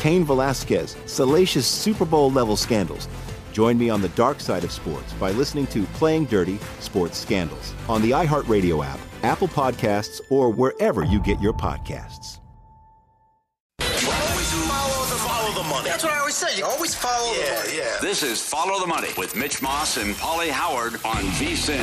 Cain Velasquez, salacious Super Bowl-level scandals. Join me on the dark side of sports by listening to Playing Dirty Sports Scandals on the iHeartRadio app, Apple Podcasts, or wherever you get your podcasts. Money. That's what I always say. You always follow the money. Yeah. This is Follow the Money with Mitch Moss and Paulie Howard on VSiN.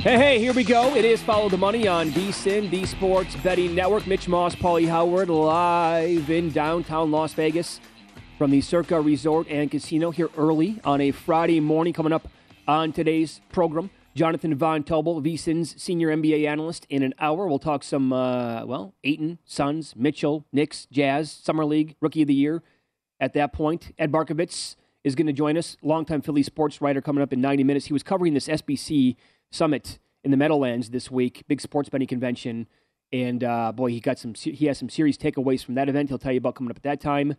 Hey, here we go. It is Follow the Money on VSiN, the Sports Betting Network. Mitch Moss, Paulie Howard, live in downtown Las Vegas from the Circa Resort and Casino here early on a Friday morning. Coming up on today's program, Jonathan Von Tobel, VSiN's senior NBA analyst. In an hour, we'll talk some, Ayton, Suns, Mitchell, Knicks, Jazz, Summer League, Rookie of the Year. At that point, Ed Barkovitz is going to join us, longtime Philly sports writer, coming up in 90 minutes. He was covering this SBC Summit in the Meadowlands this week, big sports betting convention, and he has some serious takeaways from that event. He'll tell you about coming up at that time.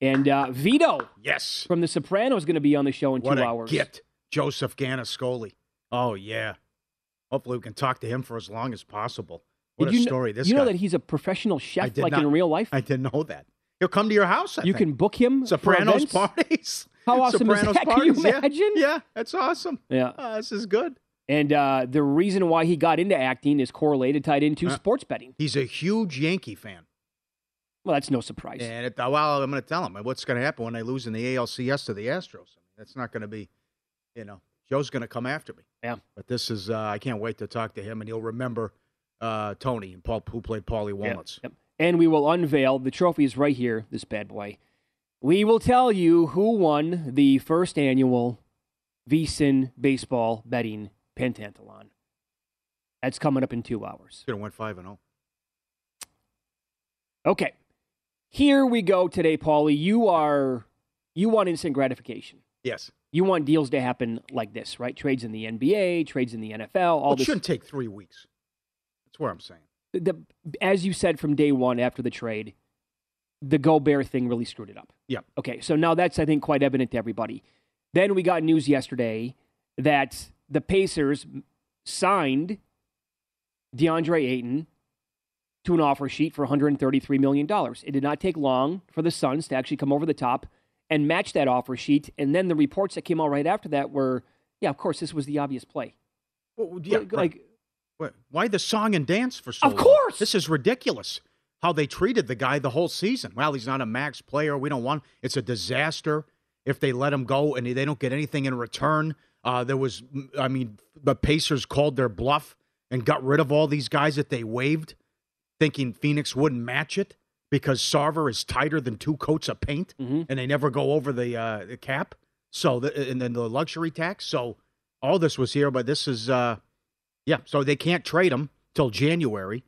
And Vito, yes, from The Sopranos, is going to be on the show in 2 hours. What a gift, Joseph Ganascoli. Oh, yeah. Hopefully we can talk to him for as long as possible. What a story this guy. You know that he's a professional chef, like in real life? I didn't know that. He'll come to your house, I think. You can book him Sopranos for parties. How awesome is that? Parties. Can you imagine? Yeah, that's awesome. Yeah. This is good. And the reason why he got into acting is tied into sports betting. He's a huge Yankee fan. Well, that's no surprise. And I'm going to tell him what's going to happen when they lose in the ALCS to the Astros. I mean, that's not going to be, Joe's going to come after me. Yeah. But this is, I can't wait to talk to him, and he'll remember Tony and Paul, who played Paulie Walnuts. Yep. And we will unveil the trophies right here, this bad boy. We will tell you who won the first annual VSiN baseball betting pentathlon. That's coming up in 2 hours. It went 5-0. Okay. Here we go today, Paulie. You want instant gratification. Yes. You want deals to happen like this, right? Trades in the NBA, trades in the NFL, all this. It shouldn't take 3 weeks. That's what I'm saying. As you said from day one after the trade, the Go Bear thing really screwed it up. Yeah. Okay, so now that's, I think, quite evident to everybody. Then we got news yesterday that the Pacers signed DeAndre Ayton to an offer sheet for $133 million. It did not take long for the Suns to actually come over the top and match that offer sheet, and then the reports that came out right after that were, yeah, of course, this was the obvious play. Well, yeah, why the song and dance for so long? Of course! This is ridiculous, how they treated the guy the whole season. Well, he's not a max player. We don't want him. It's a disaster if they let him go and they don't get anything in return. The Pacers called their bluff and got rid of all these guys that they waived, thinking Phoenix wouldn't match it, because Sarver is tighter than two coats of paint, and they never go over the cap. So and then the luxury tax. So all this was here, but this is so they can't trade him till January,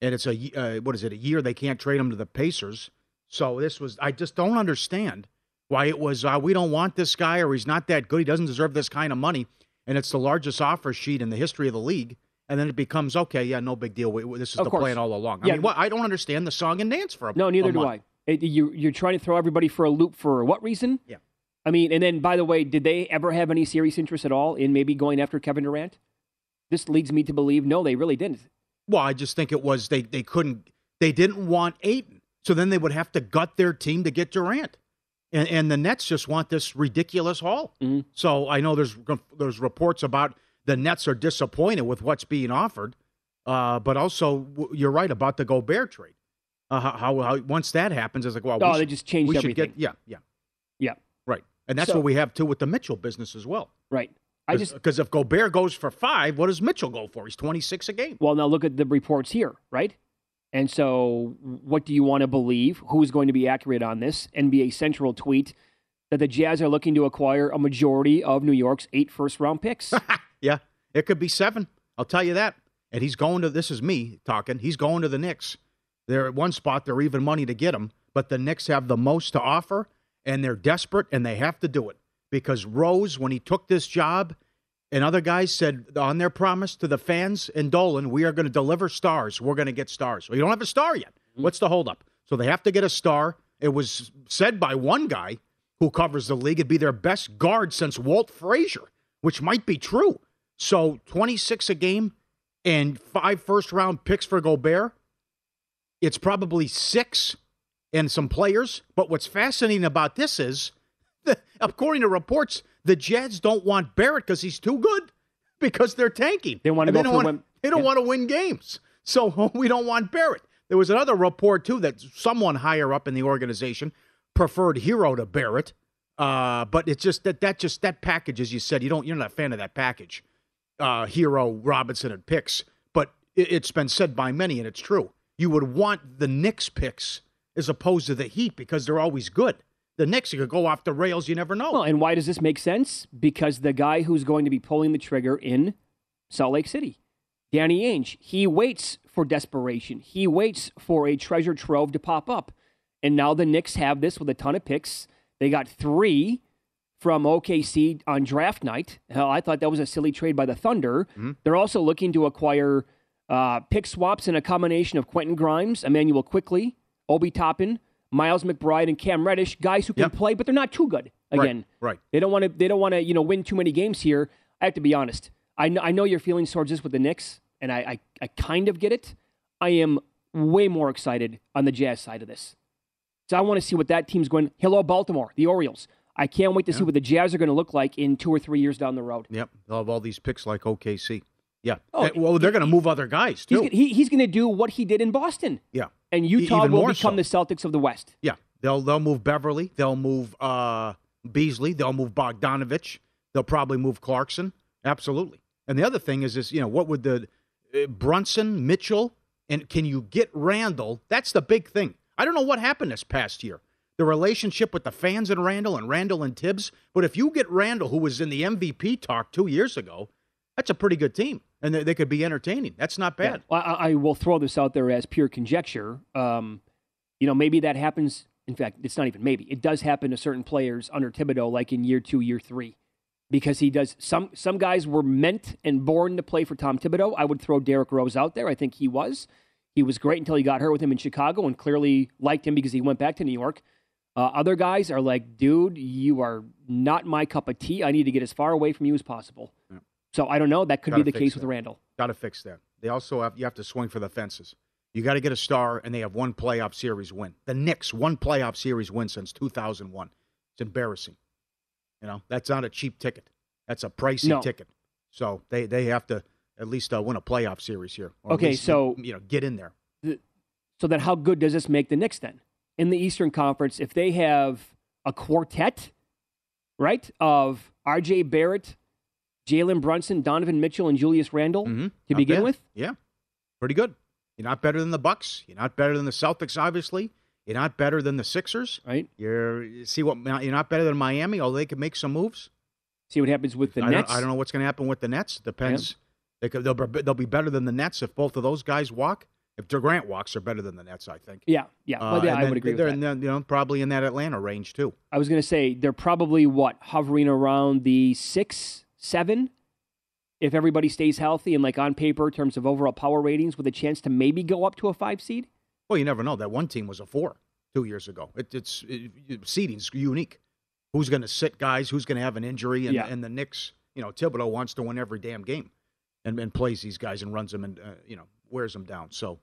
and it's a year they can't trade him to the Pacers. So this was, I just don't understand why it was, we don't want this guy, or he's not that good, he doesn't deserve this kind of money, and it's the largest offer sheet in the history of the league, and then it becomes, okay, yeah, no big deal, this is of the course. Plan all along. Yeah. I mean, I don't understand the song and dance for a No, neither do month. I. You're trying to throw everybody for a loop for what reason? Yeah. I mean, and then, by the way, did they ever have any serious interest at all in maybe going after Kevin Durant? This leads me to believe, no, they really didn't. Well, I just think it was they didn't want Ayton, so then they would have to gut their team to get Durant. And the Nets just want this ridiculous haul. Mm-hmm. So I know there's reports about the Nets are disappointed with what's being offered, but also you're right about the Gobert trade. How once that happens, it's like, well, they just changed everything. Yeah. Right, and that's what we have too with the Mitchell business as well. Right, because if Gobert goes for 5, what does Mitchell go for? He's 26 a game. Well, now look at the reports here, right? And so what do you want to believe? Who's going to be accurate on this? NBA Central tweet that the Jazz are looking to acquire a majority of New York's 8 first-round picks. Yeah, it could be 7. I'll tell you that. And he's going to, this is me talking, he's going to the Knicks. They're at one spot, they're even money to get him, but the Knicks have the most to offer, and they're desperate, and they have to do it. Because Rose, when he took this job, and other guys said on their promise to the fans and Dolan, we are going to deliver stars. We're going to get stars. Well, you don't have a star yet. What's the holdup? So they have to get a star. It was said by one guy who covers the league, it'd be their best guard since Walt Frazier, which might be true. So 26 a game and 5 first-round picks for Gobert. It's probably 6 and some players. But what's fascinating about this is, according to reports, the Jazz don't want Barrett because he's too good, because they're tanking. They want to want to win games, so we don't want Barrett. There was another report, too, that someone higher up in the organization preferred Hero to Barrett, but it's just that package, as you said, you're not a fan of that package, Hero, Robinson, and picks, but it's been said by many, and it's true. You would want the Knicks picks as opposed to the Heat because they're always good. The Knicks could go off the rails. You never know. Well, and why does this make sense? Because the guy who's going to be pulling the trigger in Salt Lake City, Danny Ainge, he waits for desperation. He waits for a treasure trove to pop up. And now the Knicks have this with a ton of picks. They got 3 from OKC on draft night. Hell, I thought that was a silly trade by the Thunder. Mm-hmm. They're also looking to acquire pick swaps and a combination of Quentin Grimes, Immanuel Quickley, Obi Toppin, Miles McBride, and Cam Reddish, guys who can play, but they're not too good. Again, right. They don't want to. Win too many games here. I have to be honest. I know your feelings towards this with the Knicks, and I kind of get it. I am way more excited on the Jazz side of this. So I want to see what that team's going. Hello, Baltimore, the Orioles. I can't wait to see what the Jazz are going to look like in 2 or 3 years down the road. Yep, they'll have all these picks like OKC. Yeah. Oh, well, they're going to move other guys too. He's going to do what he did in Boston. Yeah. And Utah will become the Celtics of the West. Yeah. They'll move Beverly. They'll move Beasley. They'll move Bogdanovich. They'll probably move Clarkson. Absolutely. And the other thing is this, what would the Brunson, Mitchell, and can you get Randle? That's the big thing. I don't know what happened this past year. The relationship with the fans and Randle and Tibbs. But if you get Randle, who was in the MVP talk 2 years ago, that's a pretty good team. And they could be entertaining. That's not bad. Yeah. I will throw this out there as pure conjecture. Maybe that happens. In fact, it's not even maybe. It does happen to certain players under Thibodeau, like in year 2, year 3, because he does. Some guys were meant and born to play for Tom Thibodeau. I would throw Derrick Rose out there. I think he was. He was great until he got hurt with him in Chicago, and clearly liked him because he went back to New York. Other guys are like, dude, you are not my cup of tea. I need to get as far away from you as possible. Yeah. So I don't know. That could be the case with Randle. Got to fix that. They also have, you have to swing for the fences. You got to get a star, and they have 1 playoff series win. The Knicks, 1 playoff series win since 2001. It's embarrassing. That's not a cheap ticket. That's a pricey ticket. So they have to at least win a playoff series here. Or okay, at least, so get in there. So then, how good does this make the Knicks then in the Eastern Conference if they have a quartet, right? Of R.J. Barrett, Jalen Brunson, Donovan Mitchell, and Julius Randle to begin with? Yeah, pretty good. You're not better than the Bucks. You're not better than the Celtics, obviously. You're not better than the Sixers, right? You're not better than Miami, although they could make some moves. See what happens with the Nets. I don't know what's going to happen with the Nets. Depends. Yeah. They'll be better than the Nets if both of those guys walk. If Durant walks, they're better than the Nets, I think. Yeah. Well, yeah, I would agree with that. They're probably in that Atlanta range, too. I was going to say, they're probably, hovering around the 6-7, if everybody stays healthy and, on paper, in terms of overall power ratings, with a chance to maybe go up to a 5 seed? Well, you never know. That one team was a 4 2 years ago. Seeding's unique. Who's going to sit guys? Who's going to have an injury? And the Knicks, Thibodeau wants to win every damn game and plays these guys and runs them and, wears them down. So...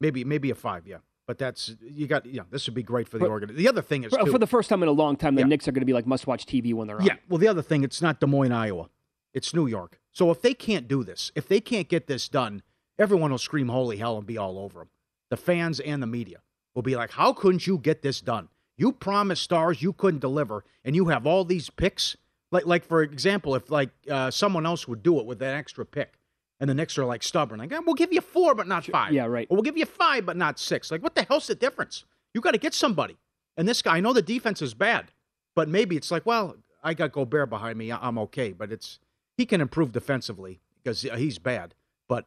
maybe a 5, yeah. But this would be great for the organization. The other thing is, for the first time in a long time, the Knicks are going to be must-watch TV when they're on. Yeah, well, the other thing, it's not Des Moines, Iowa. It's New York. So if they can't do this, if they can't get this done, everyone will scream holy hell and be all over them. The fans and the media will be like, how couldn't you get this done? You promised stars, you couldn't deliver, and you have all these picks. Like for example, if someone else would do it with that extra pick. And the Knicks are stubborn. We'll give you 4, but not 5. Yeah, right. Or we'll give you 5, but not 6. What the hell's the difference? You got to get somebody. And this guy, I know the defense is bad, but maybe it's I got Gobert behind me. I'm okay. But he can improve defensively because he's bad. But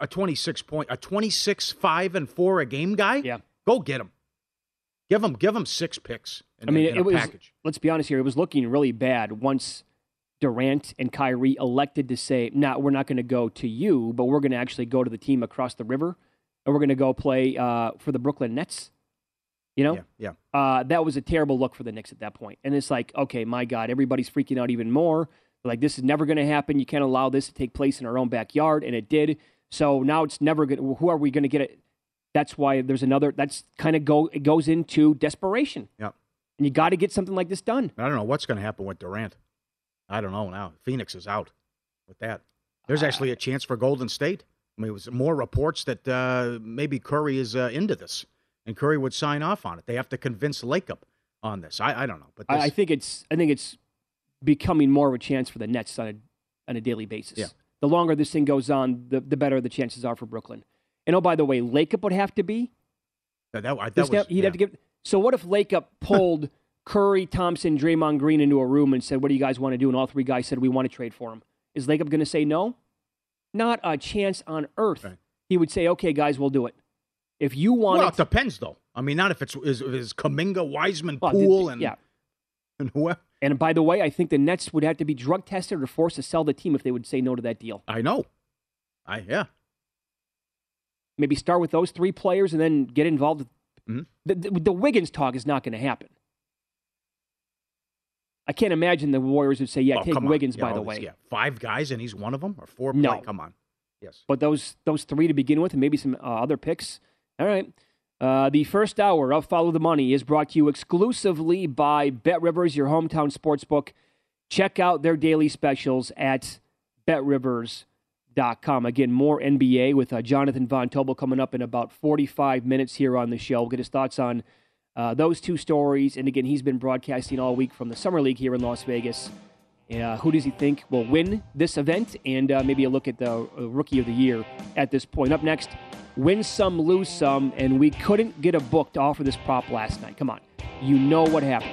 a 26, 5-4 a game guy, go get him. Give him 6 picks. Package. Let's be honest here. It was looking really bad once Durant and Kyrie elected to say, no, we're not going to go to you, but we're going to actually go to the team across the river, and we're going to go play for the Brooklyn Nets. Yeah. That was a terrible look for the Knicks at that point. And it's okay, my God, everybody's freaking out even more. This is never going to happen. You can't allow this to take place in our own backyard, and it did. So now it's never going to – who are we going to get it? That's why there's another – it goes into desperation. Yeah. And you got to get something like this done. I don't know what's going to happen with Durant. I don't know now. Phoenix is out with that. There's actually a chance for Golden State. It was more reports that maybe Curry is into this, and Curry would sign off on it. They have to convince Lakeup on this. I don't know, but this... I think it's becoming more of a chance for the Nets on a daily basis. Yeah. The longer this thing goes on, the better the chances are for Brooklyn. And by the way, Lakeup would have to be. He'd have to give. So what if Lakeup pulled Curry, Thompson, Draymond Green into a room and said, what do you guys want to do? And all 3 guys said, we want to trade for him. Is Lakeup going to say no? Not a chance on earth. Right. He would say, okay, guys, we'll do it. If you want it depends, though. Not if it's Kuminga, Wiseman, Poole, and whoever. And by the way, I think the Nets would have to be drug tested or forced to sell the team if they would say no to that deal. I know. Yeah. Maybe start with those 3 players and then get involved. Mm-hmm. The Wiggins talk is not going to happen. I can't imagine the Warriors would say, take Wiggins, by the way. Yeah. 5 guys and he's one of them? Or 4? No. Come on. Yes. But those 3 to begin with and maybe some other picks. All right. The first hour of Follow the Money is brought to you exclusively by BetRivers, your hometown sportsbook. Check out their daily specials at BetRivers.com. Again, more NBA with Jonathan Von Tobel coming up in about 45 minutes here on the show. We'll get his thoughts on those 2 stories, and again, he's been broadcasting all week from the Summer League here in Las Vegas. Who does he think will win this event? And maybe a look at the Rookie of the Year at this point. Up next, win some, lose some, and we couldn't get a book to offer this prop last night. Come on. You know what happened.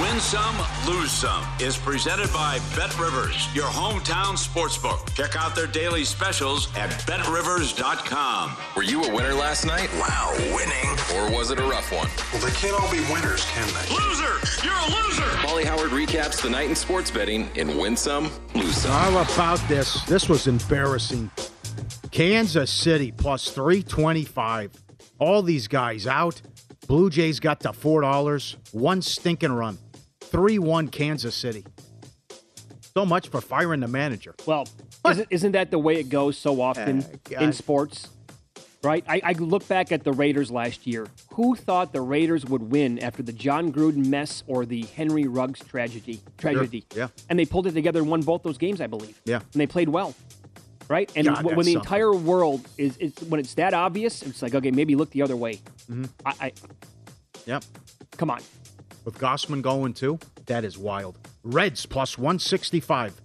Win Some, Lose Some is presented by BetRivers, your hometown sportsbook. Check out their daily specials at BetRivers.com. Were you a winner last night? Wow, winning. Or was it a rough one? Well, they can't all be winners, can they? Loser! You're a loser! Molly Howard recaps the night in sports betting in Win Some, Lose Some. How about this? This was embarrassing. Kansas City plus 325. All these guys out. Blue Jays got to $4. One stinking run. 3-1 Kansas City. So much for firing the manager. Well, isn't that the way it goes so often in sports? Right? I look back at the Raiders last year. Who thought the Raiders would win after the John Gruden mess or the Henry Ruggs tragedy? Sure. Yeah. And they pulled it together and won both those games, I believe. Yeah. And they played well. Right? And God, when the entire world is when it's that obvious, it's like, okay, maybe look the other way. Mm-hmm. Yep. Come on. With Gossman going, too, that is wild. Reds plus 165.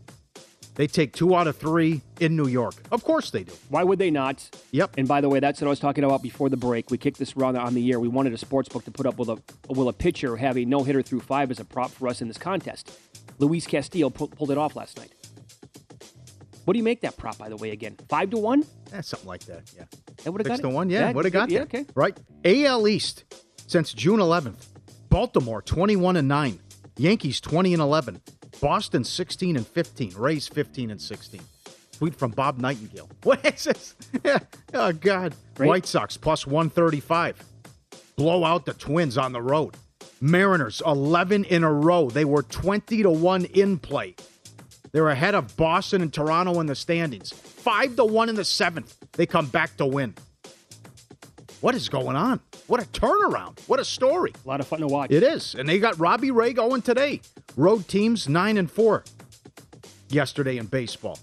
They take 2 out of 3 in New York. Of course they do. Why would they not? Yep. And by the way, that's what I was talking about before the break. We kicked this around on the year. We wanted a sports book to put up with a pitcher having no-hitter through 5 as a prop for us in this contest. Luis Castillo pulled it off last night. What do you make that prop, by the way, again? 5-1? Yeah, something like that, yeah. That would have got it. 6-1, yeah, would have got it. Yeah, okay. Right. AL East since June 11th. Baltimore 21-9, Yankees 20-11, Boston 16-15, Rays 15-16. Tweet from Bob Nightingale. What is this? Oh God! Right? White Sox plus 135. Blow out the Twins on the road. Mariners 11 in a row. They were 20-1 in play. They're ahead of Boston and Toronto in the standings. 5-1 in the seventh. They come back to win. What is going on? What a turnaround. What a story. A lot of fun to watch. It is. And they got Robbie Ray going today. Road teams 9-4 yesterday in baseball.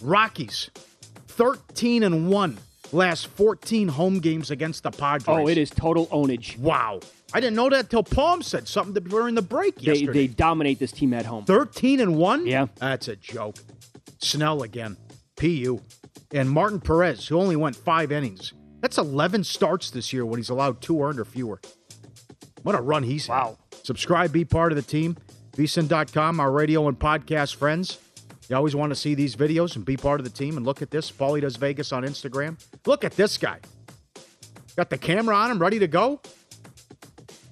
Rockies 13-1 last 14 home games against the Padres. Oh, it is total ownage. Wow. I didn't know that till Palm said something during the break yesterday. They dominate this team at home. 13-1? Yeah. That's a joke. Snell again. PU. And Martin Perez, who only went 5 innings. That's 11 starts this year when he's allowed 2 earned or fewer. What a run he's had. Subscribe, be part of the team. VSiN.com, our radio and podcast friends. You always want to see these videos and be part of the team and look at this. Paulie Does Vegas on Instagram. Look at this guy. Got the camera on him, ready to go.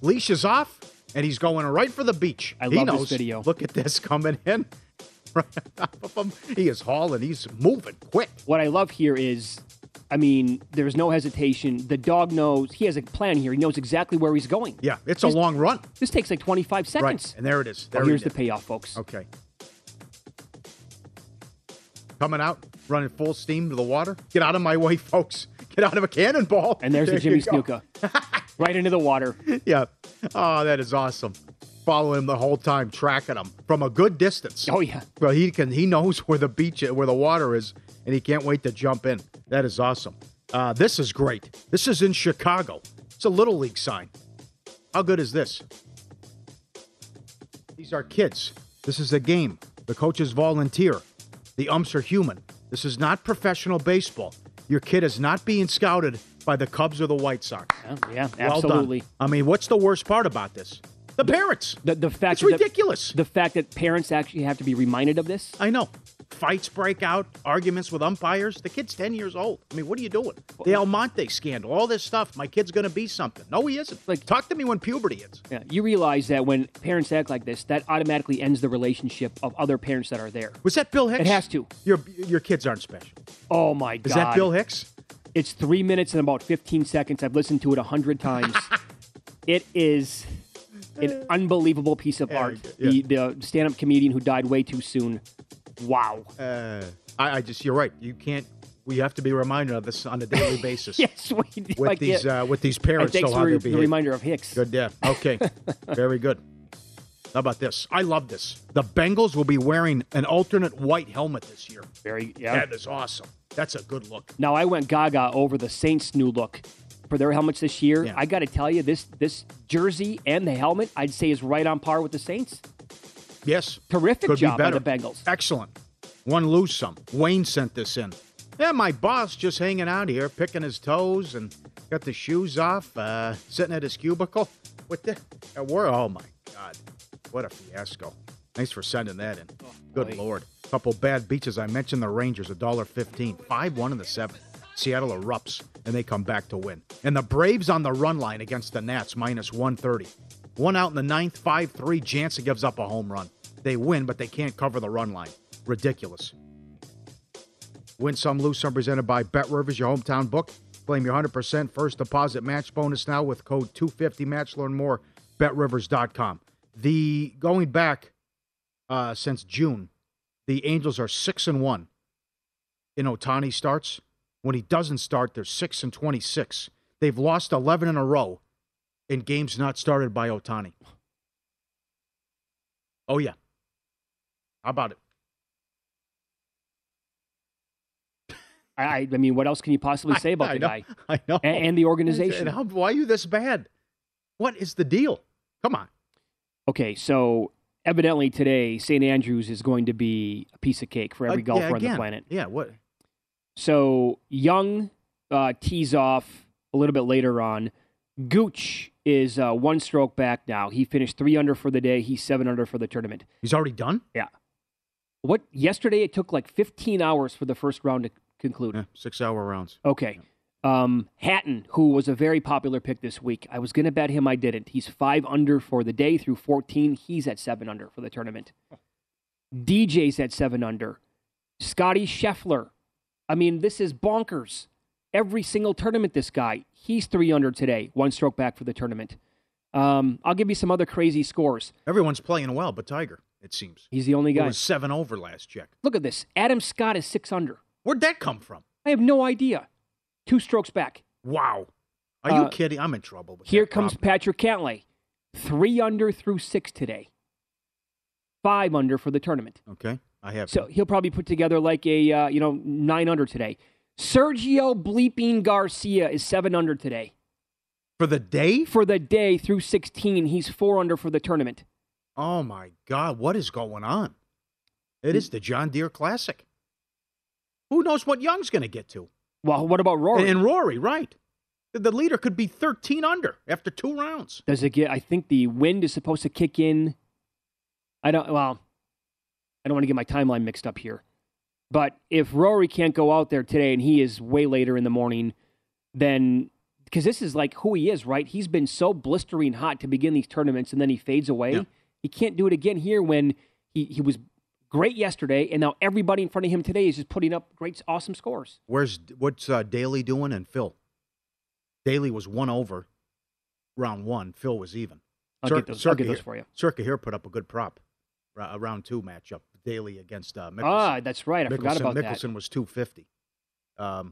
Leash is off, and he's going right for the beach. I love this video. Look at this coming in. Right off of him. He is hauling. He's moving quick. What I love here is, I mean, there's no hesitation. The dog knows. He has a plan here. He knows exactly where he's going. Yeah, it's a long run. This takes like 25 seconds. Right, and there it is. Here's the payoff, folks. Okay. Coming out, running full steam to the water. Get out of my way, folks. Get out of a cannonball. And there's the Jimmy Snuka. Right into the water. Yeah. Oh, that is awesome. Following him the whole time, tracking him from a good distance. Oh, yeah. Well, he knows where the beach is, where the water is, and he can't wait to jump in. That is awesome. This is great. This is in Chicago. It's a Little League sign. How good is this? These are kids. This is a game. The coaches volunteer. The umps are human. This is not professional baseball. Your kid is not being scouted by the Cubs or the White Sox. Oh, yeah, absolutely. Well done. I mean, what's the worst part about this? The parents. The fact it's ridiculous. The fact that parents actually have to be reminded of this. I know. Fights break out, arguments with umpires. The kid's 10 years old. I mean, what are you doing? The Almonte scandal, all this stuff. My kid's going to be something. No, he isn't. Like, talk to me when puberty hits. Yeah, you realize that when parents act like this, that automatically ends the relationship of other parents that are there. Was that Bill Hicks? It has to. Your kids aren't special. Oh, my God. Is that Bill Hicks? It's 3 minutes and about 15 seconds. I've listened to it 100 times. It is an unbelievable piece of art. Yeah. The stand-up comedian who died way too soon. Wow. I just, you're right. You can't. We have to be reminded of this on a daily basis. Yes, we do. With these parents. Thanks for the reminder of Hicks. Good, yeah. Okay. Very good. How about this? I love this. The Bengals will be wearing an alternate white helmet this year. Yeah. That is awesome. That's a good look. Now, I went gaga over the Saints' new look for their helmets this year. Yeah. I got to tell you, this jersey and the helmet, I'd say, is right on par with the Saints. Yes. Terrific job by the Bengals. Excellent. One lose some. Wayne sent this in. Yeah, my boss just hanging out here, picking his toes and got the shoes off, sitting at his cubicle. Oh, my God. What a fiasco. Thanks for sending that in. Oh, good Lord. Couple bad beaches. I mentioned the Rangers, $1.15. 5-1 in the 7th. Seattle erupts, and they come back to win. And the Braves on the run line against the Nats, -130. One out in the 9th, 5-3. Jansen gives up a home run. They win, but they can't cover the run line. Ridiculous. Win some, lose some, presented by BetRivers, your hometown book. Claim your 100% first deposit match bonus now with code 250MATCH. Learn more, BetRivers.com. Going back since June, the Angels are 6-1 in Ohtani starts. When he doesn't start, they're 6-26. They've lost 11 in a row in games not started by Ohtani. Oh, yeah. How about it? I mean, what else can you possibly say about the guy? I know. And the organization. And why are you this bad? What is the deal? Come on. Okay, so evidently today, St. Andrews is going to be a piece of cake for every golfer on the planet. Yeah, what? So Young tees off a little bit later on. Gooch is one stroke back now. He finished 3 under for the day. He's 7 under for the tournament. He's already done? Yeah. Yesterday it took like 15 hours for the first round to conclude. Yeah, 6-hour rounds. Okay. Yeah. Hatton, who was a very popular pick this week. I was going to bet him. I didn't. He's 5 under for the day through 14. He's at 7 under for the tournament. Oh. DJ's at 7 under. Scotty Scheffler. I mean, this is bonkers. Every single tournament, this guy, he's 3 under today, one stroke back for the tournament. I'll give you some other crazy scores. Everyone's playing well, but Tiger, it seems. He's the only guy. He was 7 over last check. Look at this. Adam Scott is 6 under. Where'd that come from? I have no idea. 2 strokes back. Wow. Are you kidding? I'm in trouble. Here comes Patrick Cantlay. 3 under through 6 today. 5 under for the tournament. Okay. I have. So he'll probably put together like a 9 under today. Sergio bleeping Garcia is 7 under today. For the day? For the day through 16, he's 4 under for the tournament. Oh my God, what is going on? It is the John Deere Classic. Who knows what Young's going to get to? Well, what about Rory? And Rory, right? The leader could be 13 under after 2 rounds. I think the wind is supposed to kick in. I don't want to get my timeline mixed up here. But if Rory can't go out there today and he is way later in the morning, then because this is like who he is, right? He's been so blistering hot to begin these tournaments and then he fades away. Yeah. He can't do it again here when he was great yesterday and now everybody in front of him today is just putting up great, awesome scores. What's Daly doing and Phil? Daly was one over round one. Phil was even. I'll get those for you. Circa here put up a good prop. A round two matchup. Daly against Mickelson. Ah, that's right. I forgot about that. Mickelson was 250. The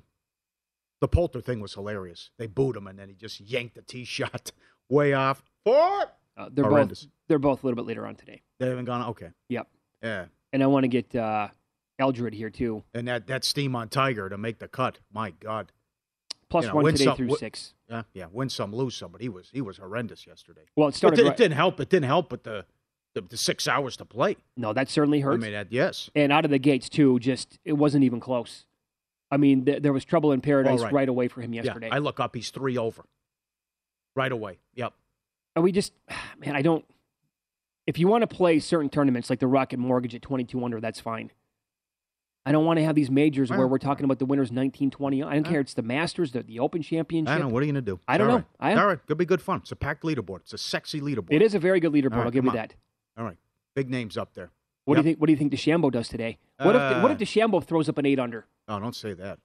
Poulter thing was hilarious. They booed him, and then he just yanked the tee shot way off. They're both a little bit later on today. They haven't gone? Okay. Yep. Yeah. And I want to get Eldred here, too. And that steam on Tiger to make the cut. My God. Plus one today through six. Yeah, win some, lose some. But he was horrendous yesterday. Well, it started. It didn't help. It didn't help with the 6 hours to play. No, that certainly hurts. I mean, yes. And out of the gates, too, just it wasn't even close. I mean, there was trouble in paradise right away for him yesterday. Yeah, I look up, he's three over. Right away, yep. And we just, man, I don't, if you want to play certain tournaments like the Rocket Mortgage at 22 under, that's fine. I don't want to have these majors where we're talking about the winners 19, 20. I don't care. It's the Masters, the Open Championship. I don't know. What are you going to do? I don't know. All right, it'll be good fun. It's a packed leaderboard. It's a sexy leaderboard. It is a very good leaderboard. Right, I'll give you that. All right, big names up there. What do you think? What do you think DeChambeau does today? What if DeChambeau throws up an 8 under? Oh, don't say that.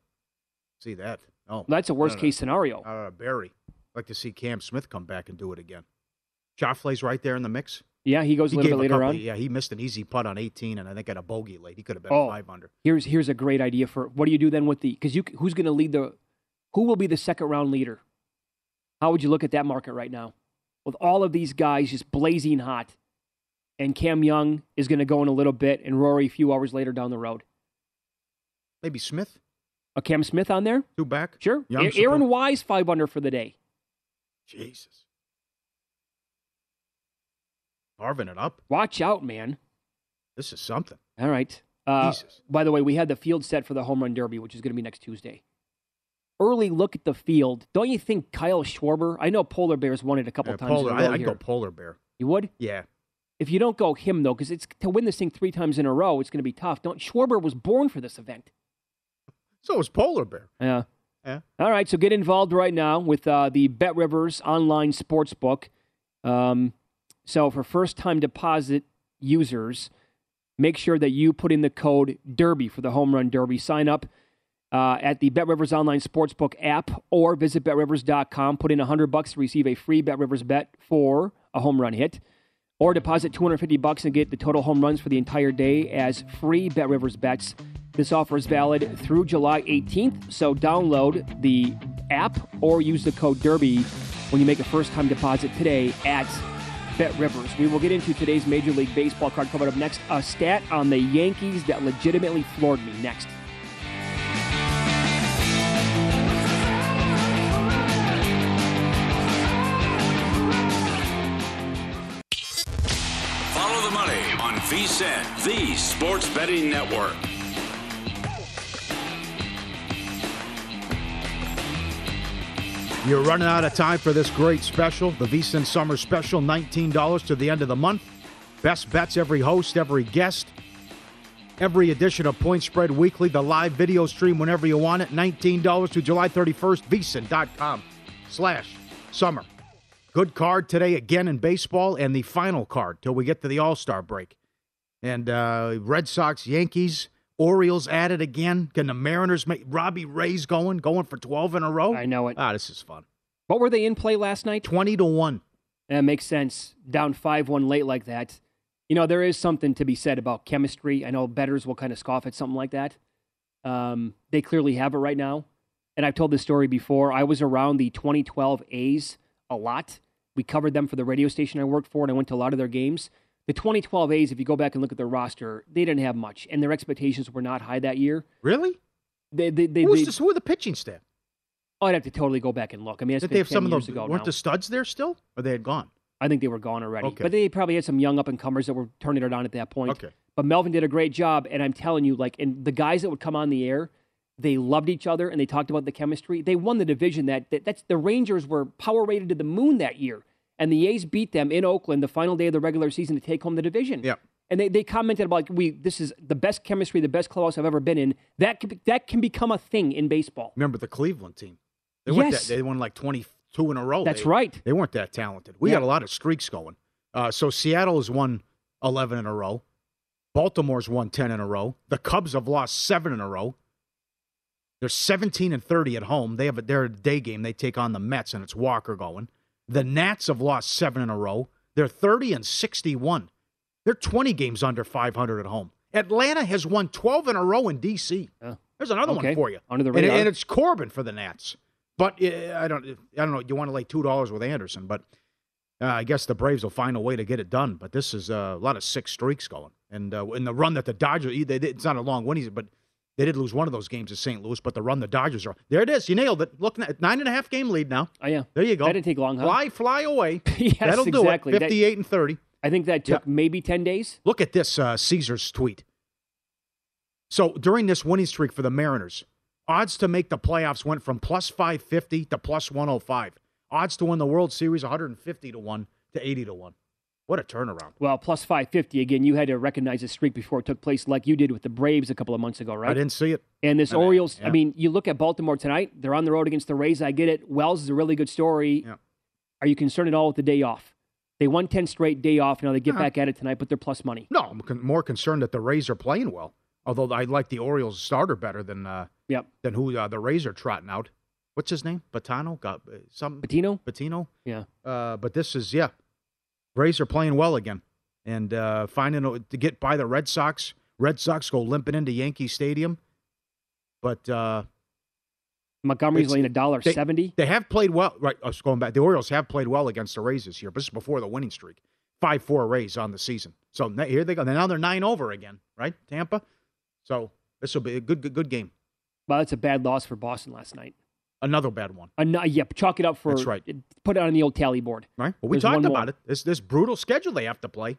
See that? Oh, that's a worst case scenario. Barry, I'd like to see Cam Smith come back and do it again. Schauffele's right there in the mix. Yeah, he goes a little bit later on. Yeah, he missed an easy putt on 18, and I think had a bogey late. He could have been 5 under. Here's a great idea for what do you do then with who's going to lead who will be the second round leader? How would you look at that market right now with all of these guys just blazing hot? And Cam Young is going to go in a little bit, and Rory a few hours later down the road. Maybe Smith? A Cam Smith on there? Two back? Sure. Aaron Wise 5 under for the day. Jesus. Carving it up. Watch out, man. This is something. All right. Jesus. By the way, we had the field set for the Home Run Derby, which is going to be next Tuesday. Early look at the field. Don't you think Kyle Schwarber? I know Polar Bear's won it a couple times. I'd go Polar Bear. You would? Yeah. If you don't go him, though, because it's to win this thing 3 times in a row, it's going to be tough. Schwarber was born for this event. So was Polar Bear. Yeah. All right, so get involved right now with the BetRivers online sportsbook. So for first-time deposit users, make sure that you put in the code DERBY for the Home Run Derby. Sign up at the BetRivers online sportsbook app or visit BetRivers.com. Put in $100 to receive a free BetRivers bet for a home run hit. Or deposit $250 and get the total home runs for the entire day as free BetRivers bets. This offer is valid through July 18th, so download the app or use the code DERBY when you make a first-time deposit today at BetRivers. We will get into today's Major League Baseball card coming up next. A stat on the Yankees that legitimately floored me. Next. VSiN, the Sports Betting Network. You're running out of time for this great special, the VSiN Summer Special, $19 to the end of the month. Best bets, every host, every guest, every edition of Point Spread Weekly, the live video stream whenever you want it, $19 to July 31st, VSiN.com/summer. Good card today again in baseball and the final card till we get to the All-Star break. And Red Sox, Yankees, Orioles at it again. Can the Mariners make Robbie Ray's going for 12 in a row? I know it. Ah, this is fun. What were they in play last night? 20-1. That makes sense. Down 5-1 late like that. You know, there is something to be said about chemistry. I know bettors will kind of scoff at something like that. They clearly have it right now. And I've told this story before. I was around the 2012 A's a lot. We covered them for the radio station I worked for, and I went to a lot of their games. The 2012 A's, if you go back and look at their roster, they didn't have much, and their expectations were not high that year. Really? Who were the pitching staff? Oh, I'd have to totally go back and look. I mean, did they have some of those? Weren't the studs there still, or they had gone? I think they were gone already. Okay. But they probably had some young up-and-comers that were turning it on at that point. Okay. But Melvin did a great job, and I'm telling you, and the guys that would come on the air, they loved each other, and they talked about the chemistry. They won the division. That's the Rangers were power-rated to the moon that year. And the A's beat them in Oakland the final day of the regular season to take home the division. Yeah. And they commented about, like, this is the best chemistry, the best clubhouse I've ever been in. That can become a thing in baseball. Remember the Cleveland team? They weren't they won like 22 in a row. That's right. They weren't that talented. We got a lot of streaks going. So Seattle has won 11 in a row. Baltimore's won 10 in a row. The Cubs have lost 7 in a row. They're 17-30 at home. They're a day game. They take on the Mets, and it's Walker going. The Nats have lost 7 in a row. They're 30-61. They're 20 games under 500 at home. Atlanta has won 12 in a row in D.C. There's another one for you. Under the radar. And it's Corbin for the Nats. But I don't know. You want to lay $2 with Anderson, but I guess the Braves will find a way to get it done. But this is a lot of six streaks going. And in the run that the Dodgers, it's not a long win, but they did lose one of those games at St. Louis, but the run the Dodgers are. There it is. You nailed it. Look, 9.5 game lead now. Oh, yeah. There you go. That didn't take long, huh? Fly away. Yes, that'll exactly do it. 58-30. I think that took maybe 10 days. Look at this Caesar's tweet. So during this winning streak for the Mariners, odds to make the playoffs went from plus 550 to plus 105. Odds to win the World Series 150-1 to 80-1. What a turnaround. Well, plus 550. Again, you had to recognize the streak before it took place like you did with the Braves a couple of months ago, right? I didn't see it. And this Orioles, I mean, you look at Baltimore tonight. They're on the road against the Rays. I get it. Wells is a really good story. Yeah. Are you concerned at all with the day off? They won 10 straight day off. Now they get back at it tonight, but they're plus money. No, I'm more concerned that the Rays are playing well. Although I like the Orioles starter better than who the Rays are trotting out. What's his name? Patino? Patino? Yeah. But this is, Rays are playing well again. And to get by the Red Sox. Red Sox go limping into Yankee Stadium. But Montgomery's laying $1.70. They have played well. Right, I was going back. The Orioles have played well against the Rays this year, but this is before the winning streak. 5-4 Rays on the season. So here they go. Now they're 9 over again, right, Tampa? So this will be a good game. Well, that's a bad loss for Boston last night. Another bad one. Chalk it up for. That's right. Put it on the old tally board. Right. Well, we talked about it. This brutal schedule they have to play.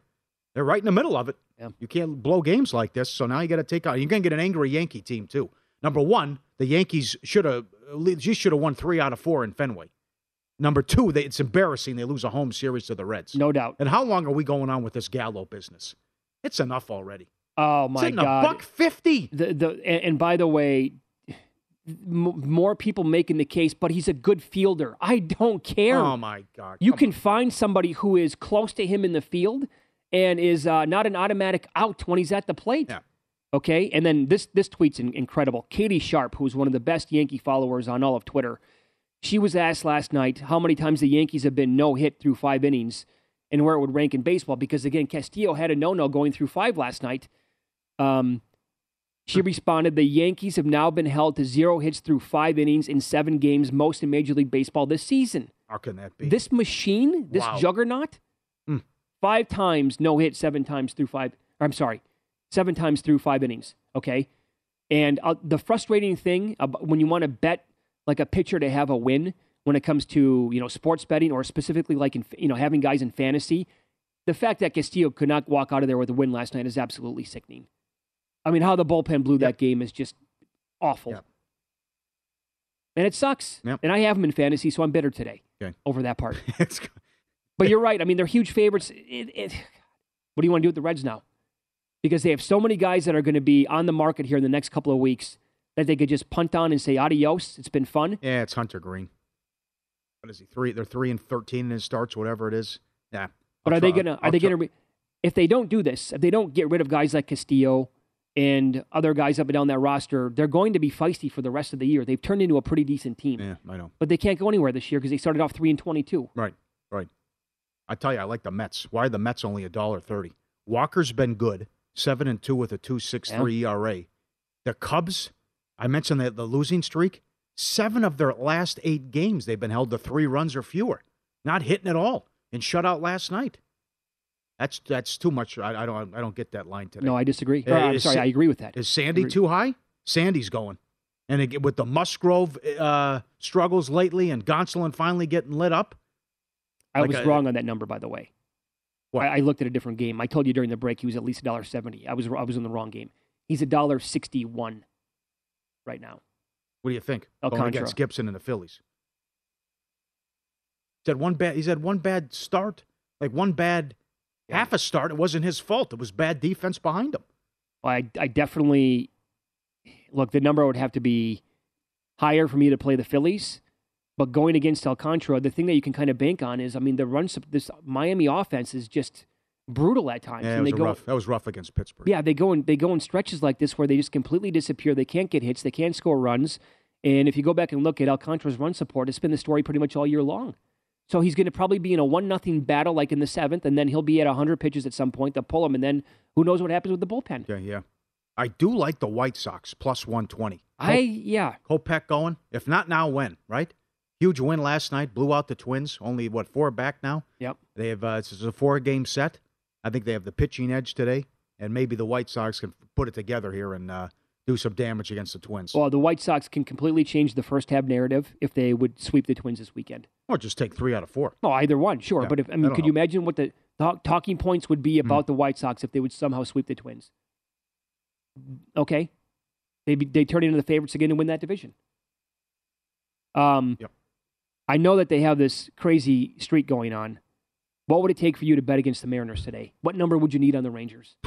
They're right in the middle of it. Yeah. You can't blow games like this. So now you got to take out. You're going to get an angry Yankee team too. Number one, the Yankees should have won 3 out of 4 in Fenway. Number two, it's embarrassing they lose a home series to the Reds. No doubt. And how long are we going on with this Gallo business? It's enough already. Oh my God! $1.50. And by the way, more people making the case, but he's a good fielder. I don't care. Oh my God! You can find somebody who is close to him in the field and is not an automatic out when he's at the plate. Yeah. Okay, and then this tweet's incredible. Katie Sharp, who's one of the best Yankee followers on all of Twitter, she was asked last night how many times the Yankees have been no-hit through 5 innings and where it would rank in baseball because, again, Castillo had a no-no going through 5 last night. She responded, the Yankees have now been held to 0 hits through 5 innings in 7 games, most in Major League Baseball this season. How can that be? This machine, this juggernaut, 5 times no-hit, 7 times through 5. I'm sorry. 7 times through 5 innings, okay? And the frustrating thing when you want to bet like a pitcher to have a win when it comes to, sports betting or specifically like, having guys in fantasy, the fact that Castillo could not walk out of there with a win last night is absolutely sickening. I mean, how the bullpen blew that game is just awful. Yep. And it sucks. Yep. And I have him in fantasy, so I'm bitter today over that part. But you're right. I mean, they're huge favorites. What do you want to do with the Reds now? Because they have so many guys that are going to be on the market here in the next couple of weeks that they could just punt on and say adios. It's been fun. Yeah, it's Hunter Green. What is he? 3? They're 3-13 in his starts, whatever it is. Yeah. But if they don't do this, if they don't get rid of guys like Castillo and other guys up and down that roster, they're going to be feisty for the rest of the year. They've turned into a pretty decent team. Yeah, I know. But they can't go anywhere this year because they started off 3-22. Right. I tell you, I like the Mets. Why are the Mets only $1.30? Walker's been good. 7-2 with a 2.63 ERA. The Cubs, I mentioned the losing streak. 7 of their last 8 games, they've been held to 3 runs or fewer. Not hitting at all, and shutout last night. That's too much. I don't get that line today. No, I disagree. I agree with that. Is Sandy too high? Sandy's going, and with the Musgrove struggles lately, and Gonsolin finally getting lit up. I was wrong on that number, by the way. I looked at a different game. I told you during the break he was at least $1.70. I was in the wrong game. He's $1.61 right now. What do you think? Going against Gibson and the Phillies. He's had one bad start, like one bad half a start. It wasn't his fault. It was bad defense behind him. Well, I definitely look. The number would have to be higher for me to play the Phillies. But going against Alcantara, the thing that you can kind of bank on is, I mean, the run. This Miami offense is just brutal at times. Yeah, and that was rough against Pittsburgh. Yeah, they go in stretches like this where they just completely disappear. They can't get hits. They can't score runs. And if you go back and look at Alcantara's run support, it's been the story pretty much all year long. So he's going to probably be in a 1-0 battle like in the 7th, and then he'll be at 100 pitches at some point. They'll pull him, and then who knows what happens with the bullpen. Yeah, yeah. I do like the White Sox, plus 120. Kopech going. If not now, when, right? Huge win last night. Blew out the Twins. Only, what, 4 back now? Yep. They have this is a 4-game set. I think they have the pitching edge today, and maybe the White Sox can put it together here and do some damage against the Twins. Well, the White Sox can completely change the first-half narrative if they would sweep the Twins this weekend. Or just take 3 out of 4. Oh, either one, sure. Yeah, but if could you imagine what the talking points would be about the White Sox if they would somehow sweep the Twins? Okay. They turn into the favorites again to win that division. Yep. I know that they have this crazy streak going on. What would it take for you to bet against the Mariners today? What number would you need on the Rangers?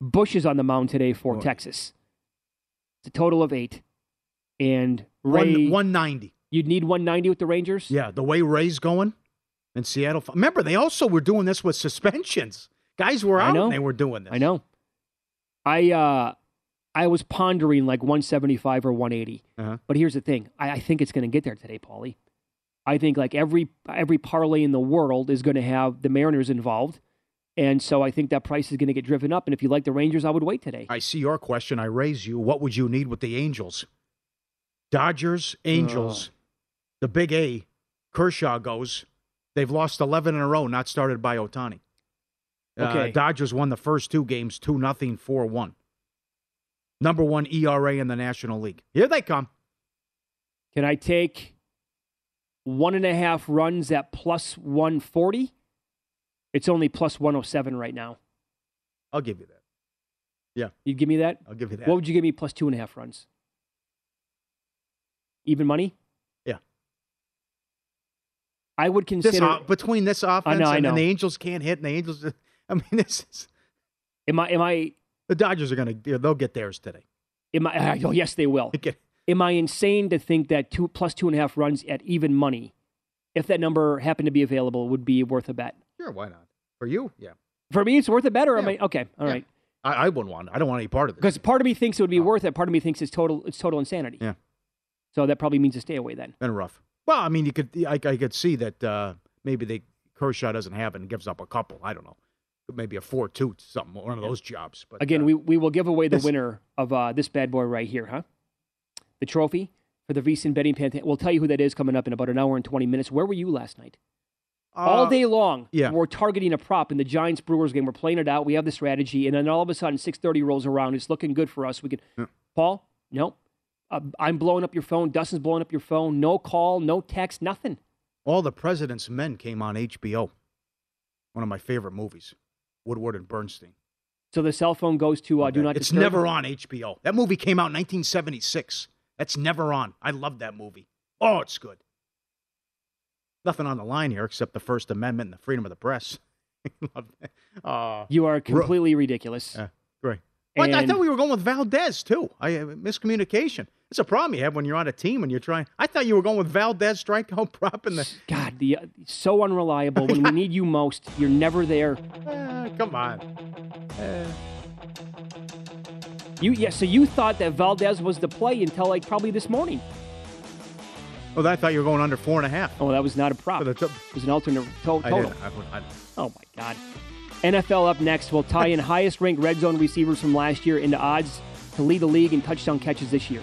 Bush is on the mound today for Texas. It's a total of 8. And Ray... 190. You'd need 190 with the Rangers? Yeah, the way Ray's going in Seattle. Remember, they also were doing this with suspensions. Guys were out and they were doing this. I know. I was pondering like 175 or 180. Uh-huh. But here's the thing. I think it's going to get there today, Paulie. I think like every parlay in the world is going to have the Mariners involved. And so I think that price is going to get driven up. And if you like the Rangers, I would wait today. I see your question. I raise you. What would you need with the Angels? Dodgers, Angels, the big A, Kershaw goes. They've lost 11 in a row, not started by Ohtani. Okay. Dodgers won the first 2 games, 2-0, 4-1. Number 1 ERA in the National League. Here they come. Can I take 1.5 runs at plus 140? It's only plus 107 right now. I'll give you that. Yeah. You'd give me that? I'll give you that. What would you give me plus 2.5 runs? Even money? Yeah. I would consider... between this offense and the Angels can't hit and the Angels... I mean, this is... Am I... The Dodgers are going to... They'll get theirs today. Yes, they will. Am I insane to think that plus 2.5 runs at even money, if that number happened to be available, would be worth a bet? Sure, why not? For you, yeah. For me, it's worth a bet, or am I... Okay, all right. I wouldn't want... I don't want any part of this. Because part of me thinks it would be worth it. Part of me thinks it's total insanity. Yeah. So that probably means to stay away then. And rough. Well, I mean, I could see that maybe Kershaw doesn't have it and gives up a couple. I don't know. Maybe a 4-2, something, one of those jobs. But again, we will give away the winner of this bad boy right here, huh? The trophy for the VSiN betting pantheon. We'll tell you who that is coming up in about an hour and 20 minutes. Where were you last night? All day long, we're targeting a prop in the Giants-Brewers game. We're playing it out. We have the strategy. And then all of a sudden, 6:30 rolls around. It's looking good for us. We can, Paul, nope. I'm blowing up your phone. Dustin's blowing up your phone. No call, no text, nothing. All the President's Men came on HBO. One of my favorite movies, Woodward and Bernstein. So the cell phone goes to Do Not Disturb. It's never on HBO. That movie came out in 1976. That's never on. I love that movie. Oh, it's good. Nothing on the line here except the First Amendment and the freedom of the press. Love that. You are completely ridiculous. Great. Well, I thought we were going with Valdez, too. Miscommunication. It's a problem you have when you're on a team and you're trying. I thought you were going with Valdez strikeout prop in the. God, so unreliable. When we need you most, you're never there. Come on. So you thought that Valdez was the play until like probably this morning. Oh, I thought you were going under 4.5. Oh, that was not a prop. It was an alternate total. I oh, my God. NFL up next. We'll tie in highest-ranked red zone receivers from last year into odds to lead the league in touchdown catches this year.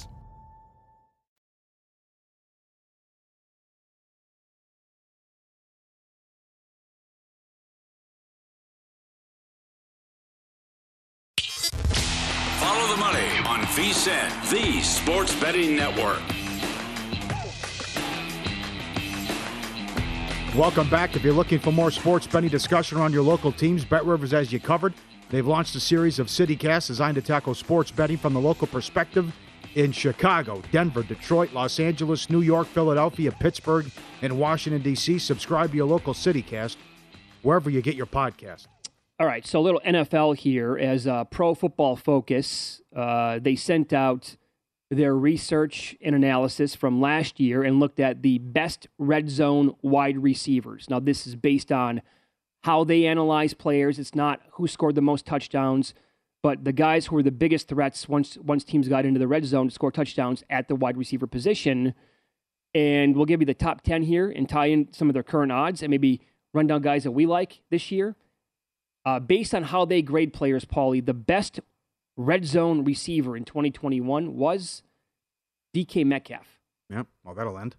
VSiN, the sports betting network. Welcome back. If you're looking for more sports betting discussion around your local teams, BetRivers has you covered. They've launched a series of CityCasts designed to tackle sports betting from the local perspective in Chicago, Denver, Detroit, Los Angeles, New York, Philadelphia, Pittsburgh, and Washington, D.C. Subscribe to your local CityCast wherever you get your podcast. All right, so a little NFL here as Pro Football Focus. They sent out their research and analysis from last year and looked at the best red zone wide receivers. Now, this is based on how they analyze players. It's not who scored the most touchdowns, but the guys who were the biggest threats once teams got into the red zone to score touchdowns at the wide receiver position. And we'll give you the top 10 here and tie in some of their current odds and maybe run down guys that we like this year. Based on how they grade players, Paulie, the best red zone receiver in 2021 was DK Metcalf. Yeah, well, that'll end.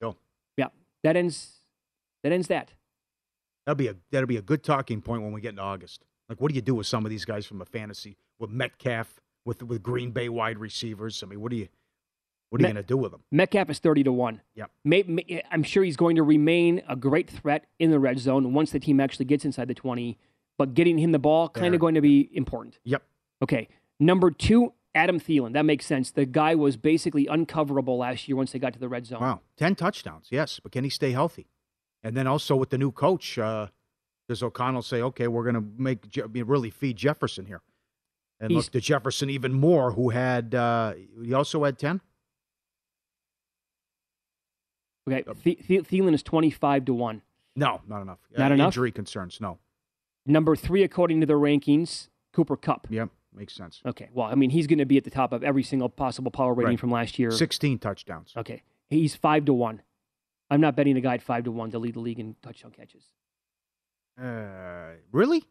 Go. Yeah, that ends. That'll be a good talking point when we get into August. Like, what do you do with some of these guys from a fantasy with Metcalf, with Green Bay wide receivers? I mean, what are you going to do with them? Metcalf is 30-1. Yeah, I'm sure he's going to remain a great threat in the red zone once the team actually gets inside the 20. But getting him the ball kind of going to be important. Yep. Okay. Number 2, Adam Thielen. That makes sense. The guy was basically uncoverable last year once they got to the red zone. Wow, 10 touchdowns. Yes, but can he stay healthy? And then also with the new coach, Does O'Connell say, okay, we're going to make really feed Jefferson here? And look to Jefferson even more, who had he also had 10? Okay, Thielen is 25-1. No, not enough. Not enough? Injury concerns, no. Number 3, according to their rankings, Cooper Kupp. Yep, makes sense. Okay, well, I mean, he's going to be at the top of every single possible power rating from last year. 16 touchdowns. Okay, he's 5-1. I'm not betting a guy at 5-1 to lead the league in touchdown catches. Really?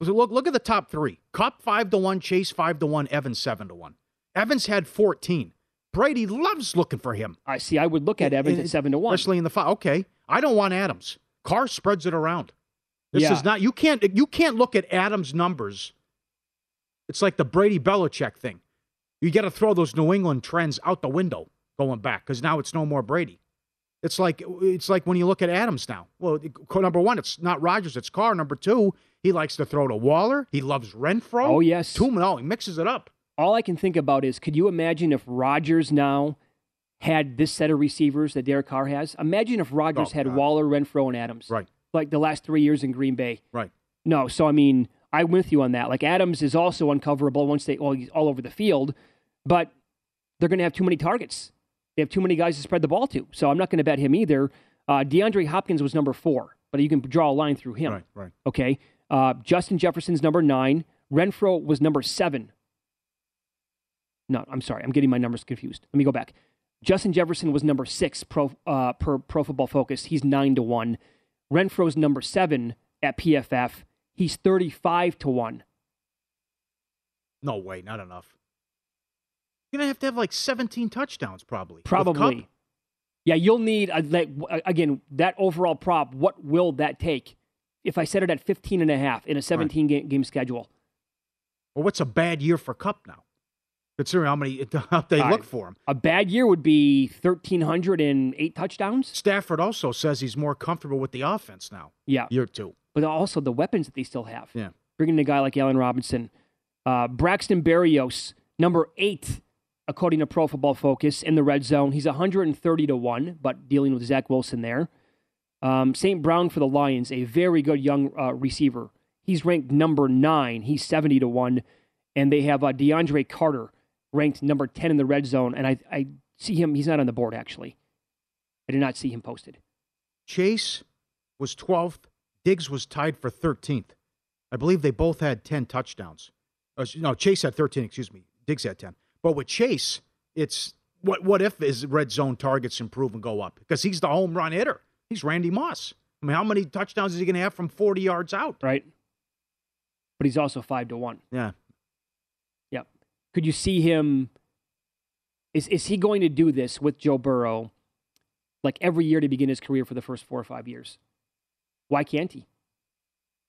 Look at the top 3. Kupp 5-1, Chase 5-1, Evans 7-1. Evans had 14. Brady loves looking for him. I see. I would look at Evans at 7-1, especially in the five. Okay, I don't want Adams. Carr spreads it around. This is not. You can't look at Adams' numbers. It's like the Brady Belichick thing. You got to throw those New England trends out the window going back, because now it's no more Brady. It's like when you look at Adams now. Well, number 1, it's not Rodgers, it's Carr. Number 2, he likes to throw to Waller. He loves Renfro. Oh yes, he mixes it up. All I can think about is, could you imagine if Rodgers now had this set of receivers that Derek Carr has? Imagine if Rodgers had Waller, Renfro, and Adams. Right. Like the last 3 years in Green Bay. Right. No, so I mean, I'm with you on that. Like Adams is also uncoverable once he's all over the field, but they're going to have too many targets. They have too many guys to spread the ball to. So I'm not going to bet him either. DeAndre Hopkins was number 4, but you can draw a line through him. Right, right. Okay. Justin Jefferson's number 9. Renfro was number 7. No, I'm sorry. I'm getting my numbers confused. Let me go back. Justin Jefferson was number 6 per Pro Football Focus. He's 9-1. Renfro's number 7 at PFF. He's 35-1. No way. Not enough. You're going to have like 17 touchdowns probably. Probably. Yeah, you'll need, again, that overall prop. What will that take? If I set it at 15.5 in a 17-game schedule. Well, what's a bad year for Cup now? Considering how they look for him. A bad year would be 1,308 touchdowns. Stafford also says he's more comfortable with the offense now. Yeah. Year 2. But also the weapons that they still have. Yeah. Bringing in a guy like Allen Robinson. Braxton Berrios, number 8, according to Pro Football Focus, in the red zone. He's 130-1, but dealing with Zach Wilson there. St. Brown for the Lions, a very good young receiver. He's ranked number 9. He's 70-1. And they have DeAndre Carter, ranked number 10 in the red zone, and I see him. He's not on the board, actually. I did not see him posted. Chase was 12th. Diggs was tied for 13th. I believe they both had 10 touchdowns. No, Chase had 13, excuse me. Diggs had 10. But with Chase, it's what if his red zone targets improve and go up? Because he's the home run hitter. He's Randy Moss. I mean, how many touchdowns is he going to have from 40 yards out? Right. But he's also 5-1. Yeah. Could you see him, is he going to do this with Joe Burrow, like every year to begin his career for the first 4 or 5 years? Why can't he?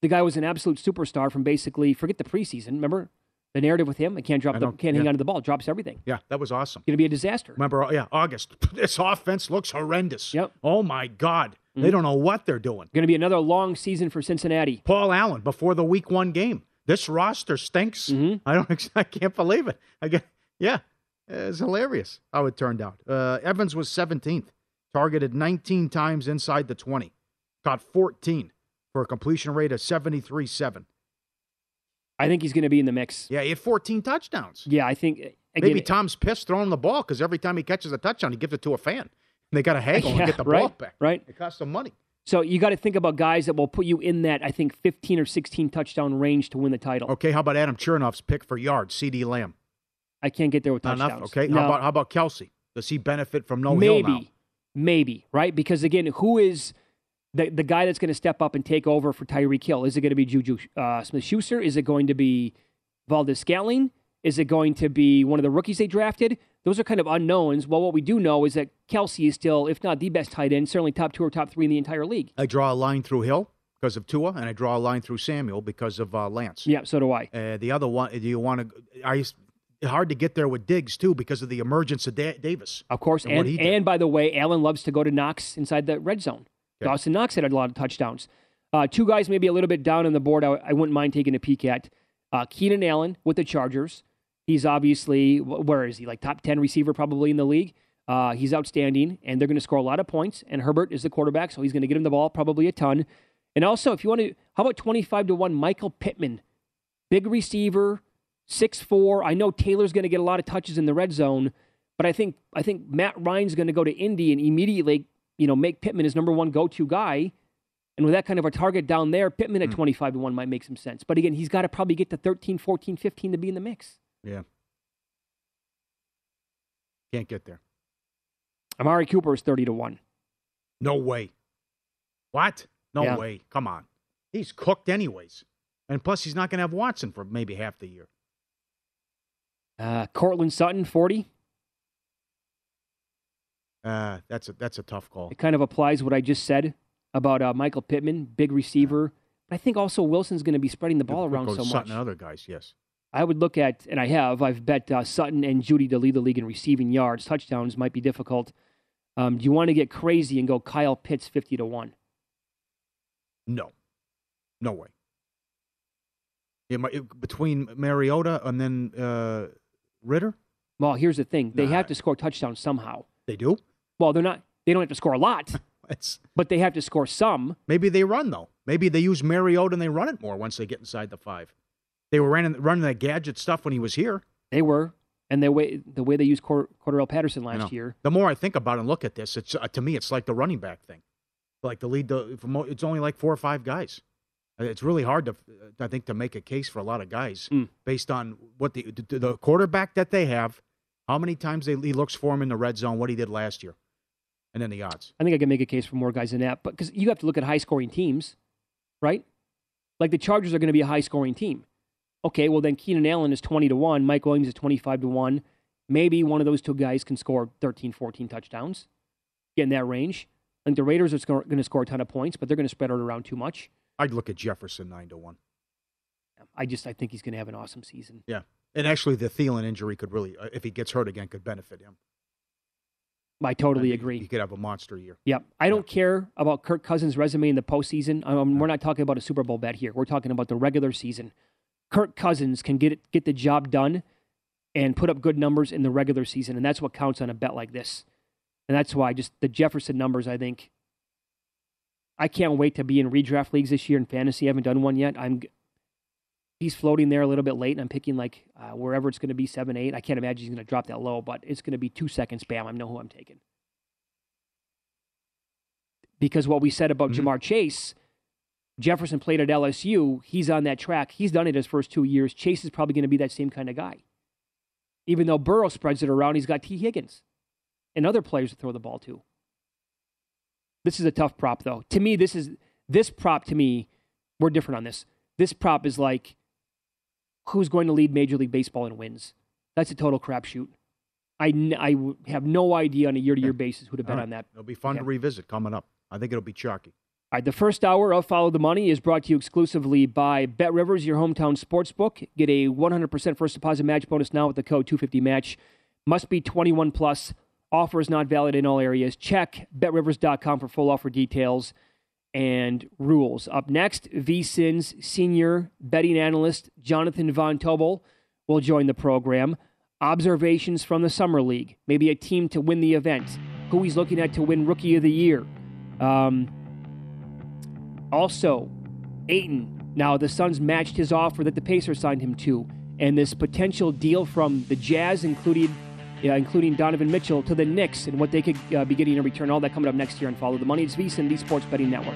The guy was an absolute superstar from basically, forget the preseason, remember? The narrative with him, can't hang onto the ball, drops everything. Yeah, that was awesome. Going to be a disaster. Remember, August, this offense looks horrendous. Yep. Oh my God, they don't know what they're doing. Going to be another long season for Cincinnati. Paul Allen, before the week 1 game. This roster stinks. Mm-hmm. I can't believe it. It's hilarious how it turned out. Evans was 17th, targeted 19 times inside the 20, caught 14 for a completion rate of 73.7. I think he's going to be in the mix. Yeah, he had 14 touchdowns. Yeah, I think maybe Tom's pissed throwing the ball because every time he catches a touchdown, he gives it to a fan. And they got to haggle and get the ball back. Right, it costs them money. So you got to think about guys that will put you in that, I think, 15 or 16 touchdown range to win the title. Okay, how about Adam Chernoff's pick for yards, CeeDee Lamb? I can't get there with touchdowns. Not enough, okay. No. How about Kelsey? Does he benefit from Hill now? Maybe, right? Because, again, who is the guy that's going to step up and take over for Tyreek Hill? Is it going to be Juju Smith-Schuster? Is it going to be Valdes-Scantling? Is it going to be one of the rookies they drafted? Those are kind of unknowns. Well, what we do know is that Kelsey is still, if not the best tight end, certainly top 2 or top 3 in the entire league. I draw a line through Hill because of Tua, and I draw a line through Samuel because of Lance. Yeah, so do I. The other one, hard to get there with Diggs, too, because of the emergence of Davis. Of course, and by the way, Allen loves to go to Knox inside the red zone. Yeah. Dawson Knox had a lot of touchdowns. 2 guys maybe a little bit down on the board I wouldn't mind taking a peek at. Keenan Allen with the Chargers. He's obviously, where is he? Like top 10 receiver probably in the league. He's outstanding, and they're going to score a lot of points, and Herbert is the quarterback, so he's going to get him the ball probably a ton. And also, if you want to, how about 25-1 Michael Pittman? Big receiver, 6'4". I know Taylor's going to get a lot of touches in the red zone, but I think Matt Ryan's going to go to Indy and immediately, make Pittman his number one go-to guy. And with that kind of a target down there, Pittman at 25-1 might make some sense. But again, he's got to probably get to 13, 14, 15 to be in the mix. Yeah. Can't get there. Amari Cooper is 30-1. No way. What? No way. Come on. He's cooked anyways. And plus, he's not going to have Watson for maybe half the year. Cortland Sutton, 40. That's a tough call. It kind of applies what I just said about Michael Pittman, big receiver. Yeah. But I think also Wilson's going to be spreading the ball around so much. Sutton and other guys, yes. I would look at, and I have, I've bet Sutton and Judy to lead the league in receiving yards. Touchdowns might be difficult. Do you want to get crazy and go Kyle Pitts 50-1? No. No way. Between Mariota and then Ritter? Well, here's the thing. They have to score touchdowns somehow. They do? Well, they don't have to score a lot, but they have to score some. Maybe they run, though. Maybe they use Mariota and they run it more once they get inside the five. They were running that gadget stuff when he was here. They were. And the way they used Cordarrelle Patterson last year. The more I think about it and look at this, it's to me, it's like the running back thing. Like it's only like 4 or 5 guys. It's really hard to make a case for a lot of guys based on what the quarterback that they have, how many times he looks for him in the red zone, what he did last year, and then the odds. I think I can make a case for more guys than that, but because you have to look at high-scoring teams, right? Like the Chargers are going to be a high-scoring team. Okay, well then Keenan Allen is 20-1, Mike Williams is 25-1. Maybe one of those two guys can score 13, 14 touchdowns, get in that range. I think the Raiders are going to score a ton of points, but they're going to spread it around too much. I'd look at Jefferson 9-1. I think he's going to have an awesome season. Yeah, and actually the Thielen injury could really, if he gets hurt again, could benefit him. I totally agree. He could have a monster year. Yep. I don't care about Kirk Cousins' resume in the postseason. We're not talking about a Super Bowl bet here. We're talking about the regular season. Kirk Cousins can get the job done and put up good numbers in the regular season, and that's what counts on a bet like this. And that's why just the Jefferson numbers, I think, I can't wait to be in redraft leagues this year in fantasy. I haven't done one yet. He's floating there a little bit late, and I'm picking like wherever it's going to be, 7, 8. I can't imagine he's going to drop that low, but it's going to be 2 seconds, bam, I know who I'm taking. Because what we said about Jamar Chase, Jefferson played at LSU. He's on that track. He's done it his first 2 years. Chase is probably going to be that same kind of guy. Even though Burrow spreads it around, he's got T. Higgins and other players to throw the ball to. This is a tough prop, though. To me, we're different on this. This prop is like, who's going to lead Major League Baseball in wins? That's a total crapshoot. I have no idea on a year-to-year basis who to bet on that. It'll be fun to revisit coming up. I think it'll be chalky. All right, the first hour of Follow the Money is brought to you exclusively by BetRivers, your hometown sportsbook. Get a 100% first deposit match bonus now with the code 250MATCH. Must be 21 plus. Offer is not valid in all areas. Check BetRivers.com for full offer details and rules. Up next, VSiN's senior betting analyst, Jonathan Von Tobel, will join the program. Observations from the Summer League. Maybe a team to win the event. Who he's looking at to win Rookie of the Year. Also, Ayton. Now, the Suns matched his offer that the Pacers signed him to. And this potential deal from the Jazz, including Donovan Mitchell, to the Knicks and what they could be getting in return. All that coming up next year on Follow the Money. It's VSiN, the Sports Betting Network.